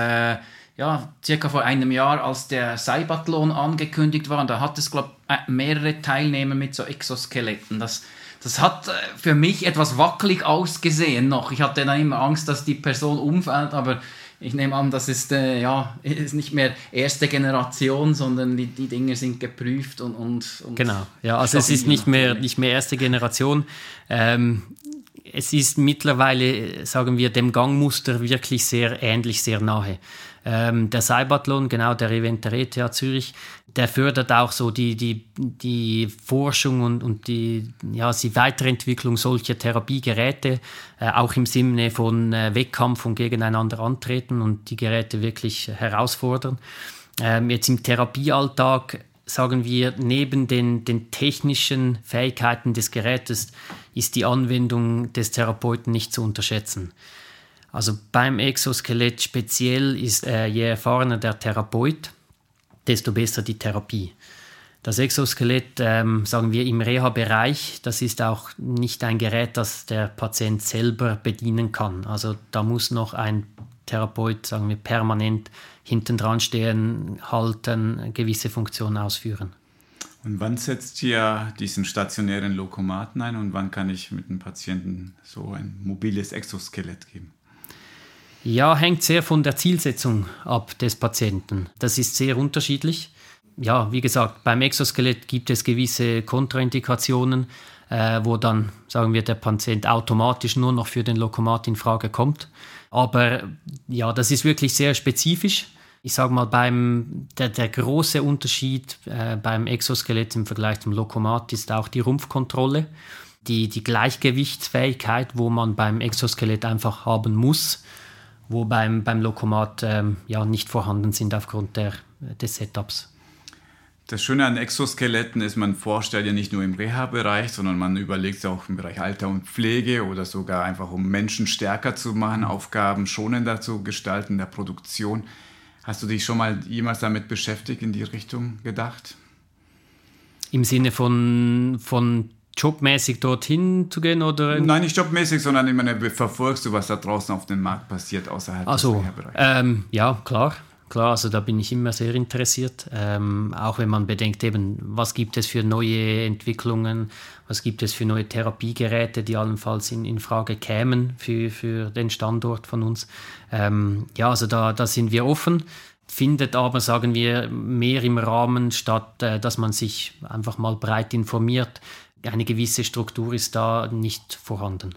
circa vor einem Jahr, als der Cybathlon angekündigt war. Und da hat es, glaube ich, mehrere Teilnehmer mit so Exoskeletten. Das hat für mich etwas wackelig ausgesehen noch. Ich hatte dann immer Angst, dass die Person umfällt, aber ich nehme an, das ist, ist nicht mehr erste Generation, sondern die Dinger sind geprüft und genau, ja, also es ist nicht mehr erste Generation. Es ist mittlerweile, sagen wir, dem Gangmuster wirklich sehr ähnlich, sehr nahe. Der Cybathlon, genau, der Event der ETH Zürich, der fördert auch so die Forschung und die Weiterentwicklung solcher Therapiegeräte, auch im Sinne von Wettkampf und gegeneinander antreten und die Geräte wirklich herausfordern. Jetzt im Therapiealltag, sagen wir, neben den technischen Fähigkeiten des Gerätes ist die Anwendung des Therapeuten nicht zu unterschätzen. Also beim Exoskelett speziell ist, je erfahrener der Therapeut, desto besser die Therapie. Das Exoskelett, sagen wir im Reha-Bereich, das ist auch nicht ein Gerät, das der Patient selber bedienen kann. Also da muss noch ein Therapeut, sagen wir, permanent hintendran stehen, halten, gewisse Funktionen ausführen. Und wann setzt ihr diesen stationären Lokomaten ein und wann kann ich mit dem Patienten so ein mobiles Exoskelett geben? Ja, hängt sehr von der Zielsetzung ab des Patienten. Das ist sehr unterschiedlich. Ja, wie gesagt, beim Exoskelett gibt es gewisse Kontraindikationen, wo dann, sagen wir, der Patient automatisch nur noch für den Lokomat in Frage kommt. Aber ja, das ist wirklich sehr spezifisch. Ich sage mal, der große Unterschied beim Exoskelett im Vergleich zum Lokomat ist auch die Rumpfkontrolle, die Gleichgewichtsfähigkeit, wo man beim Exoskelett einfach haben muss, wo beim Lokomat nicht vorhanden sind aufgrund des Setups. Das Schöne an Exoskeletten ist, man vorstellt ja nicht nur im Reha-Bereich, sondern man überlegt es auch im Bereich Alter und Pflege oder sogar einfach, um Menschen stärker zu machen, Aufgaben schonender zu gestalten, der Produktion. Hast du dich schon mal jemals damit beschäftigt, in die Richtung gedacht? Im Sinne von jobmäßig dorthin zu gehen? Oder? Nein, nicht jobmäßig, sondern ich meine, verfolgst du, was da draußen auf dem Markt passiert, außerhalb des Reha-Bereichs? Ja, klar. Klar, also da bin ich immer sehr interessiert, auch wenn man bedenkt eben, was gibt es für neue Entwicklungen, was gibt es für neue Therapiegeräte, die allenfalls in Frage kämen für den Standort von uns. Ja, also da sind wir offen, findet aber, sagen wir, mehr im Rahmen statt, dass man sich einfach mal breit informiert. Eine gewisse Struktur ist da nicht vorhanden.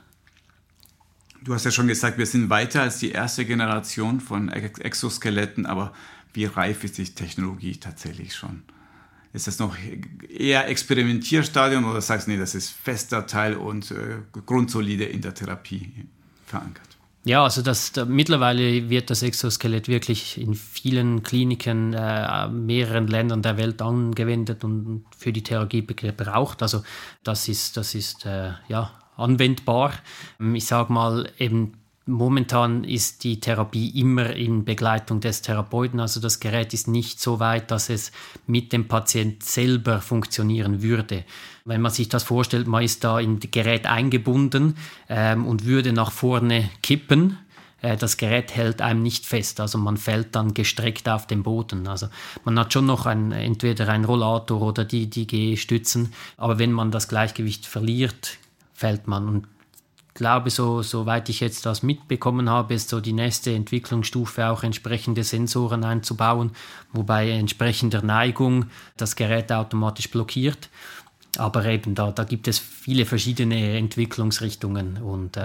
Du hast ja schon gesagt, wir sind weiter als die erste Generation von Exoskeletten, aber wie reif ist die Technologie tatsächlich schon? Ist das noch eher Experimentierstadium oder sagst du, nee, das ist fester Teil und grundsolide in der Therapie verankert? Ja, also mittlerweile wird das Exoskelett wirklich in vielen Kliniken mehreren Ländern der Welt angewendet und für die Therapie gebraucht. Also das ist anwendbar. Ich sage mal, eben momentan ist die Therapie immer in Begleitung des Therapeuten. Also das Gerät ist nicht so weit, dass es mit dem Patienten selber funktionieren würde. Wenn man sich das vorstellt, man ist da in das Gerät eingebunden und würde nach vorne kippen. Das Gerät hält einem nicht fest, also man fällt dann gestreckt auf den Boden. Also man hat schon noch entweder einen Rollator oder die Gehstützen. Aber wenn man das Gleichgewicht verliert, fällt man. Und ich glaube, soweit ich jetzt das mitbekommen habe, ist so die nächste Entwicklungsstufe auch entsprechende Sensoren einzubauen, wobei entsprechender Neigung das Gerät automatisch blockiert. Aber eben, da gibt es viele verschiedene Entwicklungsrichtungen und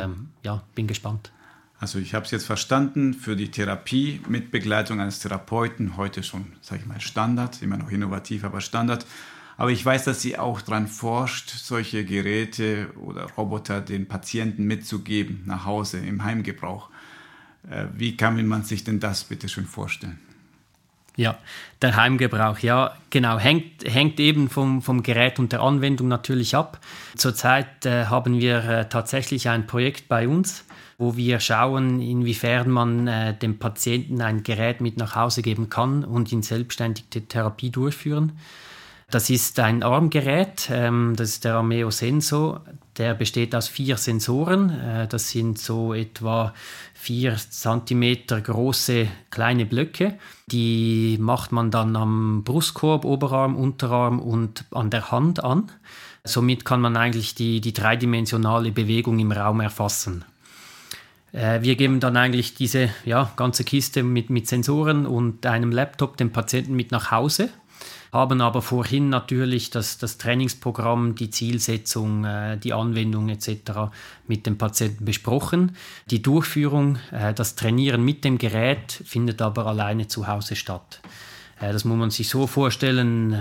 bin gespannt. Also ich habe es jetzt verstanden, für die Therapie mit Begleitung eines Therapeuten heute schon, sage ich mal, Standard, immer noch innovativ, aber Standard. Aber ich weiß, dass sie auch dran forscht, solche Geräte oder Roboter den Patienten mitzugeben, nach Hause, im Heimgebrauch. Wie kann man sich denn das bitte schön vorstellen? Ja, der Heimgebrauch, ja, genau, hängt eben vom Gerät und der Anwendung natürlich ab. Zurzeit haben wir tatsächlich ein Projekt bei uns, wo wir schauen, inwiefern man dem Patienten ein Gerät mit nach Hause geben kann und ihn selbstständig die Therapie durchführen. Das ist ein Armgerät, das ist der Armeo Sensor, der besteht aus 4 Sensoren. Das sind so etwa 4 Zentimeter große kleine Blöcke. Die macht man dann am Brustkorb, Oberarm, Unterarm und an der Hand an. Somit kann man eigentlich die dreidimensionale Bewegung im Raum erfassen. Wir geben dann eigentlich diese ganze Kiste mit Sensoren und einem Laptop dem Patienten mit nach Hause, haben aber vorhin natürlich das Trainingsprogramm, die Zielsetzung, die Anwendung etc. mit dem Patienten besprochen. Die Durchführung, das Trainieren mit dem Gerät findet aber alleine zu Hause statt. Das muss man sich so vorstellen,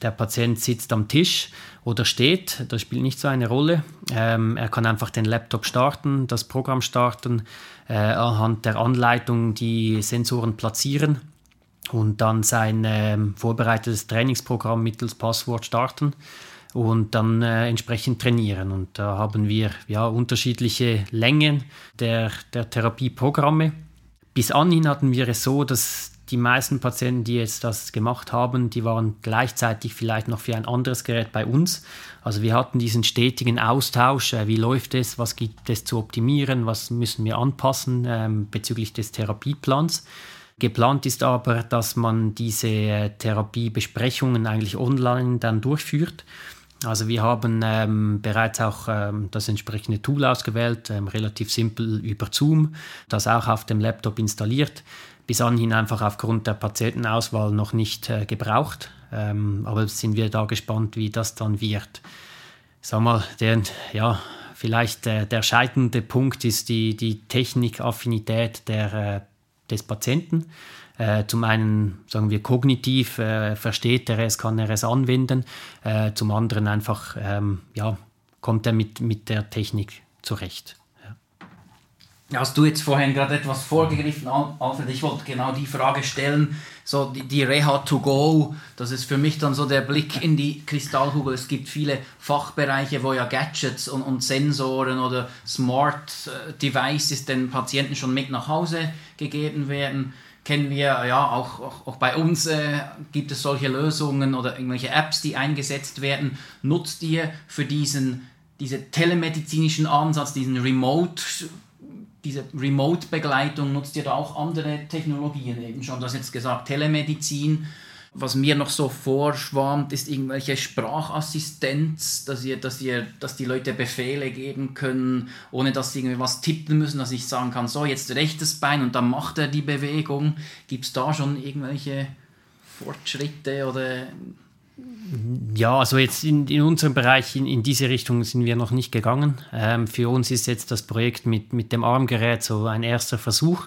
der Patient sitzt am Tisch oder steht, das spielt nicht so eine Rolle. Er kann einfach den Laptop starten, das Programm starten, anhand der Anleitung die Sensoren platzieren und dann sein vorbereitetes Trainingsprogramm mittels Passwort starten und dann entsprechend trainieren. Und da haben wir unterschiedliche Längen der Therapieprogramme. Bis anhin hatten wir es so, dass die meisten Patienten, die jetzt das gemacht haben, die waren gleichzeitig vielleicht noch für ein anderes Gerät bei uns. Also wir hatten diesen stetigen Austausch, wie läuft es, was gibt es zu optimieren, was müssen wir anpassen bezüglich des Therapieplans. Geplant ist aber, dass man diese Therapiebesprechungen eigentlich online dann durchführt. Also wir haben bereits auch das entsprechende Tool ausgewählt, relativ simpel über Zoom, das auch auf dem Laptop installiert. Bis anhin einfach aufgrund der Patientenauswahl noch nicht gebraucht. Aber sind wir da gespannt, wie das dann wird. Ich sag mal, vielleicht der scheidende Punkt ist die Technikaffinität des Patienten. Zum einen, sagen wir, kognitiv versteht er es, kann er es anwenden. Zum anderen einfach, kommt er mit der Technik zurecht. Ja. Hast du jetzt vorhin gerade etwas vorgegriffen, Alfred? Ich wollte genau die Frage stellen, so die Reha to go, das ist für mich dann so der Blick in die Kristallkugel. Es gibt viele Fachbereiche, wo ja Gadgets und Sensoren oder Smart Devices den Patienten schon mit nach Hause gegeben werden. Kennen wir ja auch bei uns gibt es solche Lösungen oder irgendwelche Apps, die eingesetzt werden. Nutzt ihr für diesen telemedizinischen Ansatz, diesen Remote diese Remote-Begleitung, nutzt ihr da auch andere Technologien eben schon? Du hast jetzt gesagt, Telemedizin. Was mir noch so vorschwammt, ist irgendwelche Sprachassistenz, dass die Leute Befehle geben können, ohne dass sie irgendwie was tippen müssen, dass ich sagen kann, so, jetzt rechtes Bein und dann macht er die Bewegung. Gibt es da schon irgendwelche Fortschritte oder... Ja, also jetzt in unserem Bereich in diese Richtung sind wir noch nicht gegangen. Für uns ist jetzt das Projekt mit dem Armgerät so ein erster Versuch.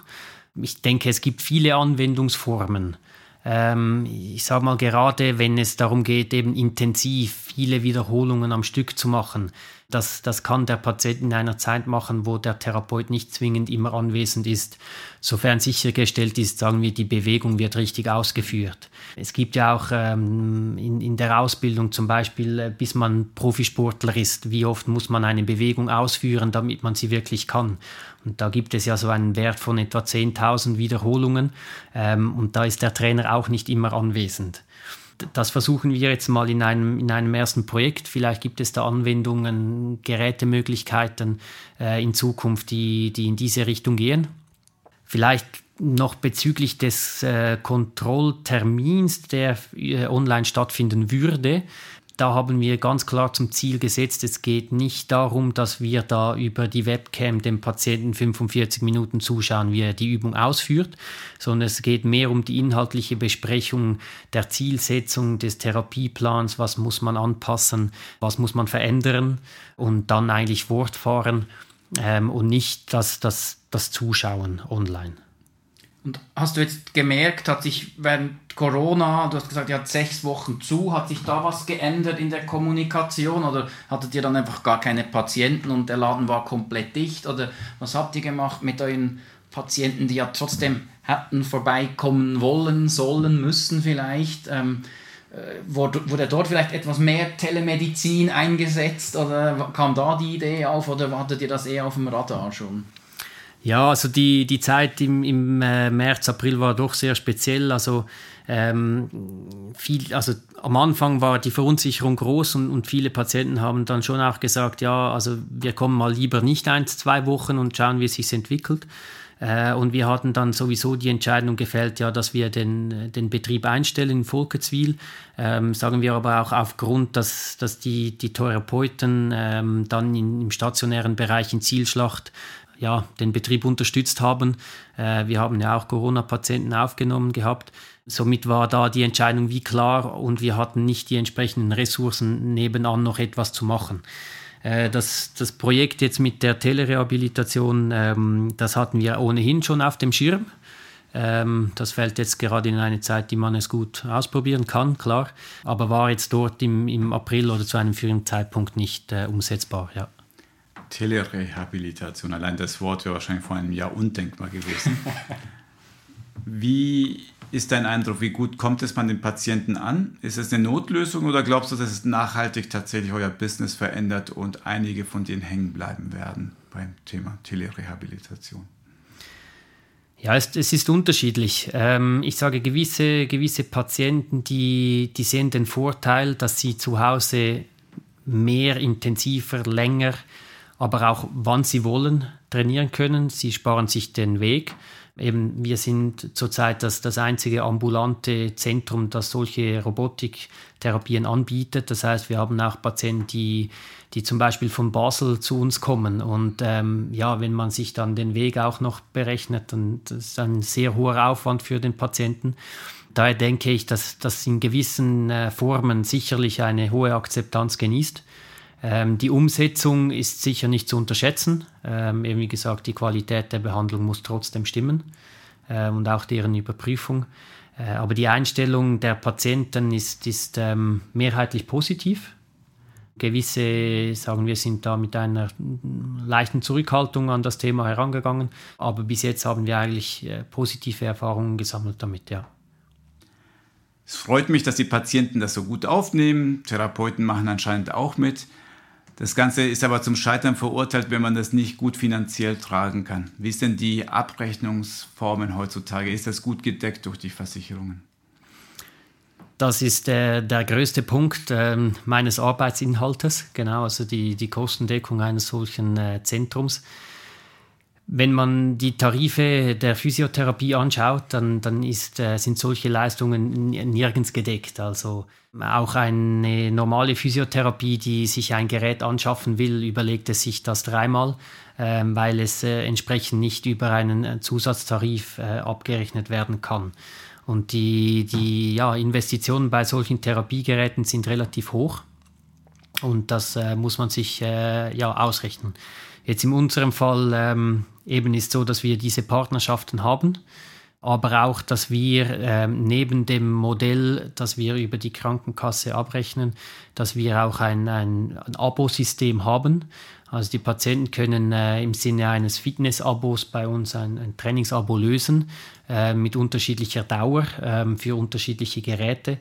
Ich denke, es gibt viele Anwendungsformen. Ich sage mal, gerade wenn es darum geht, eben intensiv viele Wiederholungen am Stück zu machen, das kann der Patient in einer Zeit machen, wo der Therapeut nicht zwingend immer anwesend ist, sofern sichergestellt ist, sagen wir, die Bewegung wird richtig ausgeführt. Es gibt ja auch in der Ausbildung zum Beispiel, bis man Profisportler ist, wie oft muss man eine Bewegung ausführen, damit man sie wirklich kann. Und da gibt es ja so einen Wert von etwa 10.000 Wiederholungen und da ist der Trainer auch nicht immer anwesend. Das versuchen wir jetzt mal in einem ersten Projekt. Vielleicht gibt es da Anwendungen, Gerätemöglichkeiten in Zukunft, die in diese Richtung gehen. Vielleicht noch bezüglich des Kontrolltermins, der online stattfinden würde. Da haben wir ganz klar zum Ziel gesetzt, es geht nicht darum, dass wir da über die Webcam dem Patienten 45 Minuten zuschauen, wie er die Übung ausführt, sondern es geht mehr um die inhaltliche Besprechung der Zielsetzung, des Therapieplans, was muss man anpassen, was muss man verändern und dann eigentlich fortfahren und nicht das Zuschauen online. Und hast du jetzt gemerkt, hat sich während Corona, du hast gesagt, ihr habt 6 Wochen zu, hat sich da was geändert in der Kommunikation oder hattet ihr dann einfach gar keine Patienten und der Laden war komplett dicht? Oder was habt ihr gemacht mit euren Patienten, die ja trotzdem hätten vorbeikommen wollen, sollen, müssen vielleicht? Wurde dort vielleicht etwas mehr Telemedizin eingesetzt oder kam da die Idee auf oder hattet ihr das eher auf dem Radar schon? Ja, also die Zeit im März, April war doch sehr speziell. Also, am Anfang war die Verunsicherung groß und viele Patienten haben dann schon auch gesagt, ja, also wir kommen mal lieber nicht 1-2 Wochen und schauen, wie es sich entwickelt. Und wir hatten dann sowieso die Entscheidung gefällt, ja, dass wir den Betrieb einstellen in Volketswil. Sagen wir aber auch aufgrund, dass die Therapeuten dann im stationären Bereich in Zihlschlacht den Betrieb unterstützt haben. Wir haben ja auch Corona-Patienten aufgenommen gehabt. Somit war da die Entscheidung wie klar und wir hatten nicht die entsprechenden Ressourcen, nebenan noch etwas zu machen. Das Projekt jetzt mit der Telerehabilitation, das hatten wir ohnehin schon auf dem Schirm. Das fällt jetzt gerade in eine Zeit, die man es gut ausprobieren kann, klar. Aber war jetzt dort im April oder zu einem frühen Zeitpunkt nicht umsetzbar, ja. Telerehabilitation, allein das Wort wäre wahrscheinlich vor einem Jahr undenkbar gewesen. Wie ist dein Eindruck, wie gut kommt es bei den Patienten an? Ist es eine Notlösung oder glaubst du, dass es nachhaltig tatsächlich euer Business verändert und einige von denen hängen bleiben werden beim Thema Telerehabilitation? Ja, es ist unterschiedlich. Ich sage, gewisse Patienten, die sehen den Vorteil, dass sie zu Hause mehr, intensiver, länger, aber auch wann sie wollen, trainieren können. Sie sparen sich den Weg. Eben, wir sind zurzeit das einzige ambulante Zentrum, das solche Robotiktherapien anbietet. Das heißt, wir haben auch Patienten, die zum Beispiel von Basel zu uns kommen. Und wenn man sich dann den Weg auch noch berechnet, dann das ist ein sehr hoher Aufwand für den Patienten. Daher denke ich, dass das in gewissen Formen sicherlich eine hohe Akzeptanz genießt. Die Umsetzung ist sicher nicht zu unterschätzen. Wie gesagt, die Qualität der Behandlung muss trotzdem stimmen und auch deren Überprüfung. Aber die Einstellung der Patienten ist mehrheitlich positiv. Gewisse, sagen wir, sind da mit einer leichten Zurückhaltung an das Thema herangegangen. Aber bis jetzt haben wir eigentlich positive Erfahrungen gesammelt damit, ja. Es freut mich, dass die Patienten das so gut aufnehmen. Therapeuten machen anscheinend auch mit. Das Ganze ist aber zum Scheitern verurteilt, wenn man das nicht gut finanziell tragen kann. Wie ist denn die Abrechnungsformen heutzutage? Ist das gut gedeckt durch die Versicherungen? Das ist der größte Punkt meines Arbeitsinhaltes, genau, also die Kostendeckung eines solchen Zentrums. Wenn man die Tarife der Physiotherapie anschaut, dann sind solche Leistungen nirgends gedeckt. Also auch eine normale Physiotherapie, die sich ein Gerät anschaffen will, überlegt es sich das dreimal, weil es entsprechend nicht über einen Zusatztarif abgerechnet werden kann. Und die Investitionen bei solchen Therapiegeräten sind relativ hoch und das muss man sich ausrechnen. Jetzt in unserem Fall eben ist es so, dass wir diese Partnerschaften haben, aber auch, dass wir neben dem Modell, das wir über die Krankenkasse abrechnen, dass wir auch ein Abo-System haben. Also die Patienten können im Sinne eines Fitness-Abos bei uns ein Trainingsabo lösen mit unterschiedlicher Dauer für unterschiedliche Geräte.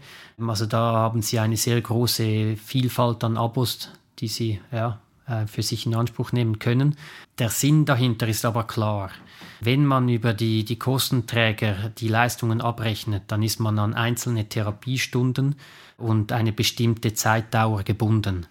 Also da haben sie eine sehr große Vielfalt an Abos, die sie für sich in Anspruch nehmen können. Der Sinn dahinter ist aber klar. Wenn man über die Kostenträger die Leistungen abrechnet, dann ist man an einzelne Therapiestunden und eine bestimmte Zeitdauer gebunden.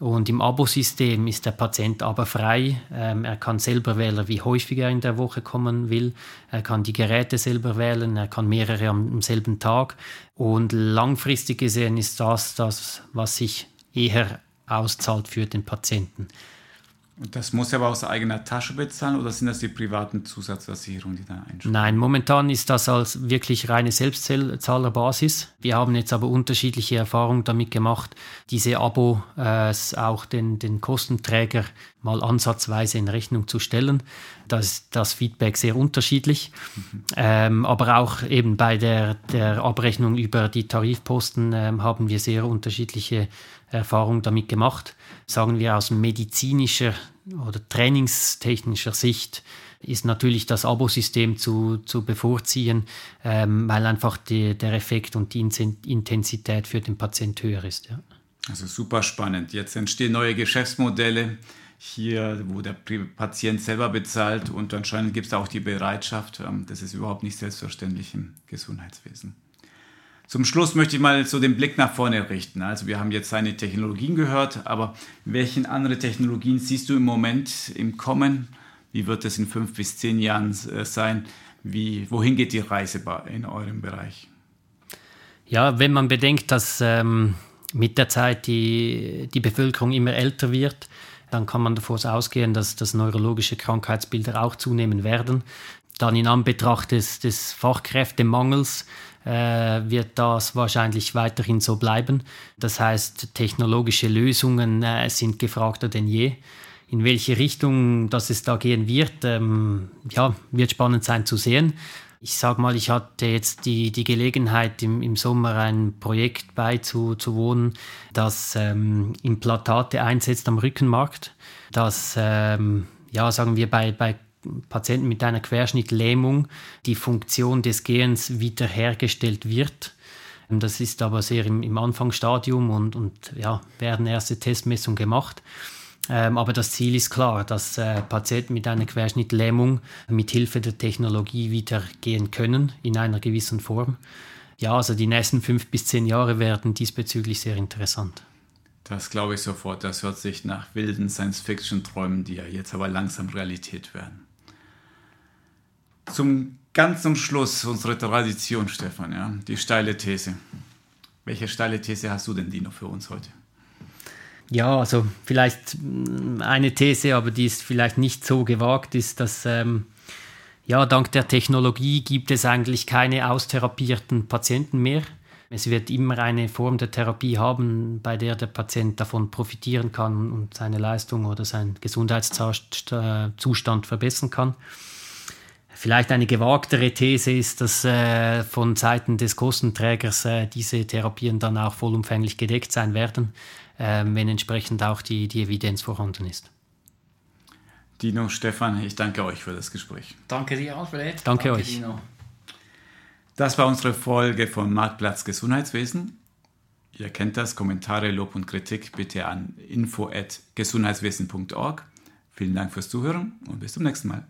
Und im Abosystem ist der Patient aber frei. Er kann selber wählen, wie häufig er in der Woche kommen will. Er kann die Geräte selber wählen. Er kann mehrere am selben Tag. Und langfristig gesehen ist das, was sich eher auszahlt für den Patienten. Das muss er aber aus eigener Tasche bezahlen oder sind das die privaten Zusatzversicherungen, die da einschreiben? Nein, momentan ist das als wirklich reine Selbstzahlerbasis. Wir haben jetzt aber unterschiedliche Erfahrungen damit gemacht, diese Abos auch den Kostenträger mal ansatzweise in Rechnung zu stellen. Da ist das Feedback sehr unterschiedlich. Aber auch eben bei der Abrechnung über die Tarifposten haben wir sehr unterschiedliche Erfahrungen damit gemacht. Sagen wir aus medizinischer oder trainingstechnischer Sicht ist natürlich das Abosystem zu bevorziehen, weil einfach der Effekt und die Intensität für den Patient höher ist. Ja. Also super spannend. Jetzt entstehen neue Geschäftsmodelle hier, wo der Patient selber bezahlt und anscheinend gibt es auch die Bereitschaft. Das ist überhaupt nicht selbstverständlich im Gesundheitswesen. Zum Schluss möchte ich mal so den Blick nach vorne richten. Also wir haben jetzt seine Technologien gehört, aber welche andere Technologien siehst du im Moment im Kommen? Wie wird es in 5 bis 10 Jahren sein? Wohin geht die Reise in eurem Bereich? Ja, wenn man bedenkt, dass mit der Zeit die Bevölkerung immer älter wird, dann kann man davon ausgehen, dass das neurologische Krankheitsbilder auch zunehmen werden. Dann in Anbetracht des Fachkräftemangels wird das wahrscheinlich weiterhin so bleiben. Das heißt, technologische Lösungen sind gefragter denn je. In welche Richtung das es da gehen wird, wird spannend sein zu sehen. Ich sage mal, ich hatte jetzt die Gelegenheit, im Sommer ein Projekt beizuwohnen, das Implantate einsetzt am Rückenmarkt, das, sagen wir, bei Patienten mit einer Querschnittlähmung die Funktion des Gehens wiederhergestellt wird. Das ist aber sehr im Anfangsstadium und werden erste Testmessungen gemacht. Aber das Ziel ist klar, dass Patienten mit einer Querschnittlähmung mit Hilfe der Technologie wieder gehen können in einer gewissen Form. Ja, also die nächsten 5 bis 10 Jahre werden diesbezüglich sehr interessant. Das glaube ich sofort. Das hört sich nach wilden Science-Fiction-Träumen, die ja jetzt aber langsam Realität werden. Ganz zum Schluss unsere Tradition, Stefan, ja, die steile These. Welche steile These hast du denn, Dino, für uns heute? Ja, also vielleicht eine These, aber die ist vielleicht nicht so gewagt, ist, dass dank der Technologie gibt es eigentlich keine austherapierten Patienten mehr. Es wird immer eine Form der Therapie haben, bei der der Patient davon profitieren kann und seine Leistung oder seinen Gesundheitszustand verbessern kann. Vielleicht eine gewagtere These ist, dass von Seiten des Kostenträgers diese Therapien dann auch vollumfänglich gedeckt sein werden, wenn entsprechend auch die Evidenz vorhanden ist. Dino, Stefan, ich danke euch für das Gespräch. Danke dir, Alfred. Danke euch. Dino. Das war unsere Folge von Marktplatz Gesundheitswesen. Ihr kennt das, Kommentare, Lob und Kritik bitte an info@gesundheitswesen.org. Vielen Dank fürs Zuhören und bis zum nächsten Mal.